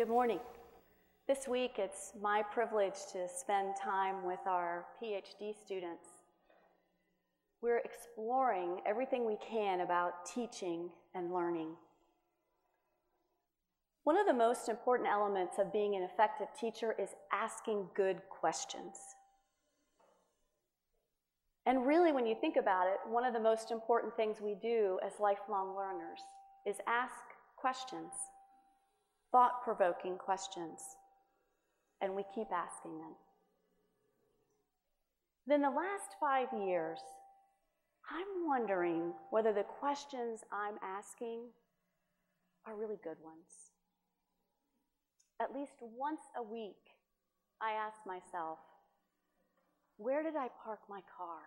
Good morning. This week it's my privilege to spend time with our PhD students. We're exploring everything we can about teaching and learning. One of the most important elements of being an effective teacher is asking good questions. And really, when you think about it, one of the most important things we do as lifelong learners is ask questions, thought-provoking questions, and we keep asking them. Then the last 5 years, I'm wondering whether the questions I'm asking are really good ones. At least once a week, I ask myself, where did I park my car?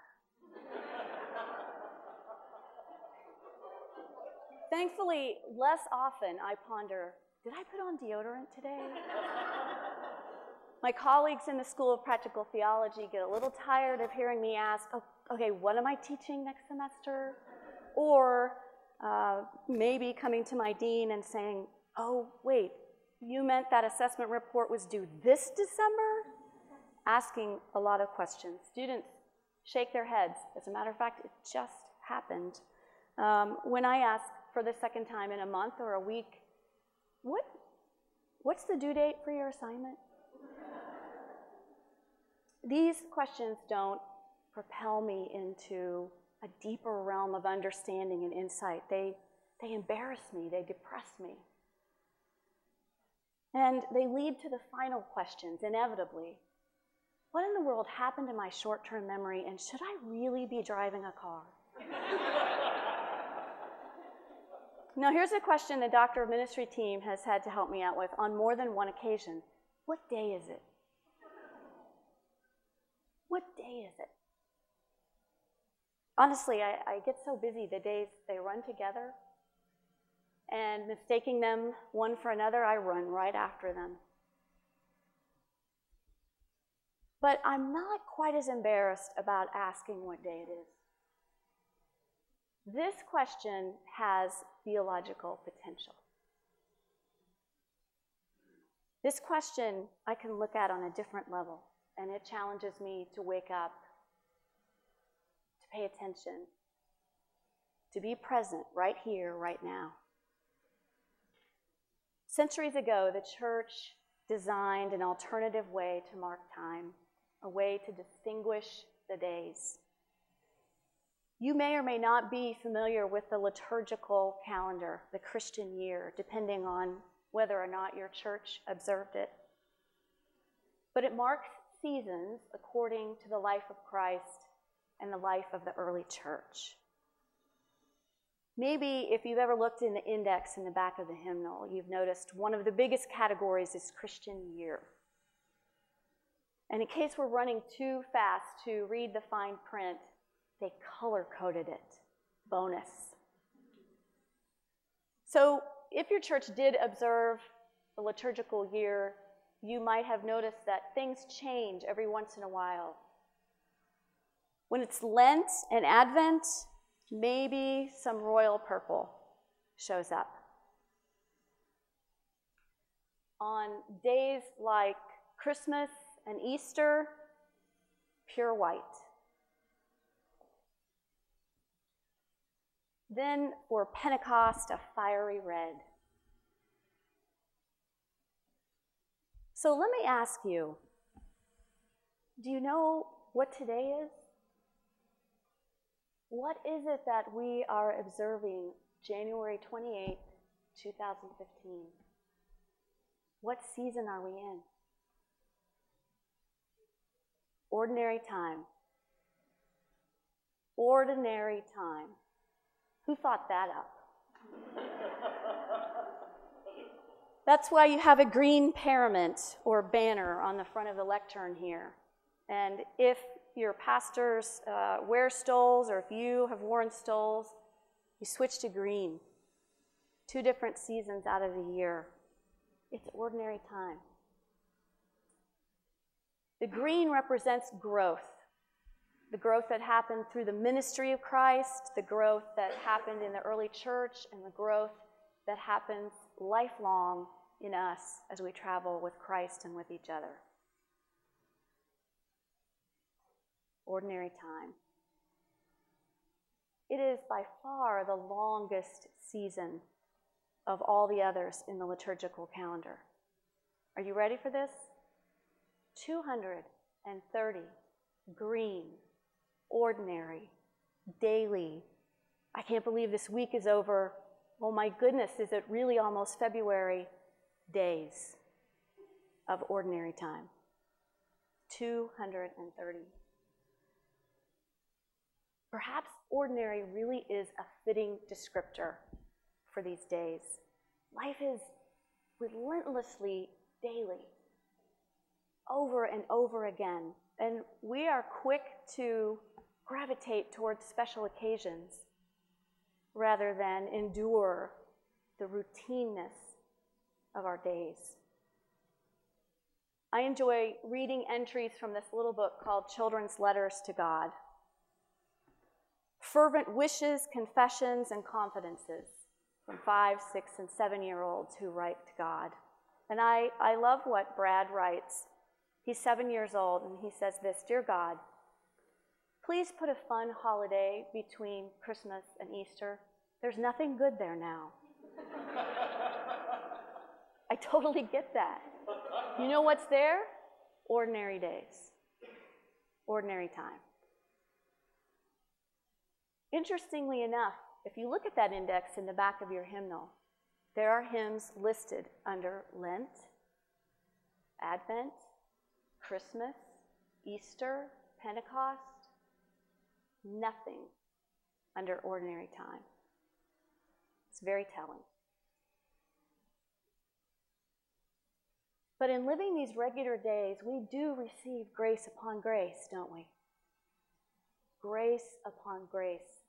Thankfully, less often I ponder, did I put on deodorant today? My colleagues in the School of Practical Theology get a little tired of hearing me ask, oh, okay, what am I teaching next semester? Or maybe coming to my dean and saying, oh, wait, you meant that assessment report was due this December? Asking a lot of questions. Students shake their heads. As a matter of fact, it just happened. When I ask for the second time in a month or a week, what's the due date for your assignment? These questions don't propel me into a deeper realm of understanding and insight. They embarrass me, they depress me. And they lead to the final questions, inevitably. What in the world happened to my short-term memory, and should I really be driving a car? Now, here's a question the Doctor of Ministry team has had to help me out with on more than one occasion. What day is it? What day is it? Honestly, I get so busy, the days, they run together, and mistaking them one for another, I run right after them. But I'm not quite as embarrassed about asking what day it is. This question has theological potential. This question I can look at on a different level, and it challenges me to wake up, to pay attention, to be present right here, right now. Centuries ago, the church designed an alternative way to mark time, a way to distinguish the days. You may or may not be familiar with the liturgical calendar, the Christian year, depending on whether or not your church observed it. But it marks seasons according to the life of Christ and the life of the early church. Maybe if you've ever looked in the index in the back of the hymnal, you've noticed one of the biggest categories is Christian year. And in case we're running too fast to read the fine print, they color-coded it. Bonus. So if your church did observe the liturgical year, you might have noticed that things change every once in a while. When it's Lent and Advent, maybe some royal purple shows up. On days like Christmas and Easter, pure white. Then for Pentecost, a fiery red. So let me ask you, do you know what today is? What is it that we are observing January 28, 2015? What season are we in? Ordinary time. Ordinary time. Who thought that up? That's why you have a green parament or banner on the front of the lectern here. And if your pastors wear stoles, or if you have worn stoles, you switch to green. Two different seasons out of the year. It's ordinary time. The green represents growth. The growth that happened through the ministry of Christ, the growth that happened in the early church, and the growth that happens lifelong in us as we travel with Christ and with each other. Ordinary time. It is by far the longest season of all the others in the liturgical calendar. Are you ready for this? 230 green, ordinary, daily. I can't believe this week is over. Oh my goodness, is it really almost February? Days of ordinary time. 230. Perhaps ordinary really is a fitting descriptor for these days. Life is relentlessly daily, over and over again, and we are quick to gravitate towards special occasions rather than endure the routineness of our days. I enjoy reading entries from this little book called Children's Letters to God. Fervent wishes, confessions, and confidences from 5, 6, and 7-year-olds who write to God. And I love what Brad writes. He's 7 years old, and he says this: "Dear God, please put a fun holiday between Christmas and Easter. There's nothing good there now." I totally get that. You know what's there? Ordinary days. Ordinary time. Interestingly enough, if you look at that index in the back of your hymnal, there are hymns listed under Lent, Advent, Christmas, Easter, Pentecost, nothing under ordinary time. It's very telling. But in living these regular days, we do receive grace upon grace, don't we? Grace upon grace.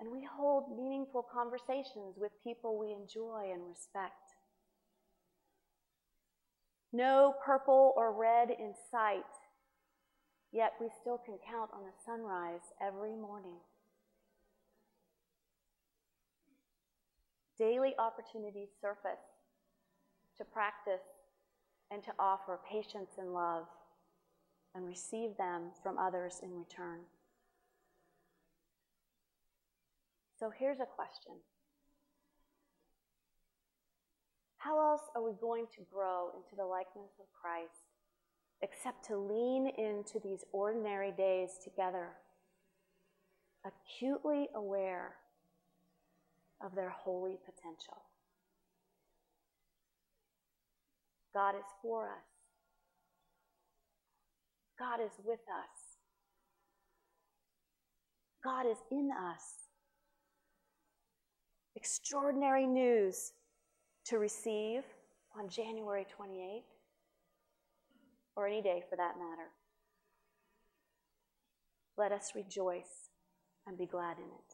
And we hold meaningful conversations with people we enjoy and respect. No purple or red in sight, yet we still can count on the sunrise every morning. Daily opportunities surface to practice and to offer patience and love and receive them from others in return. So here's a question. How else are we going to grow into the likeness of Christ except to lean into these ordinary days together, acutely aware of their holy potential? God is for us. God is with us. God is in us. Extraordinary news to receive on January 28th, or any day for that matter. Let us rejoice and be glad in it.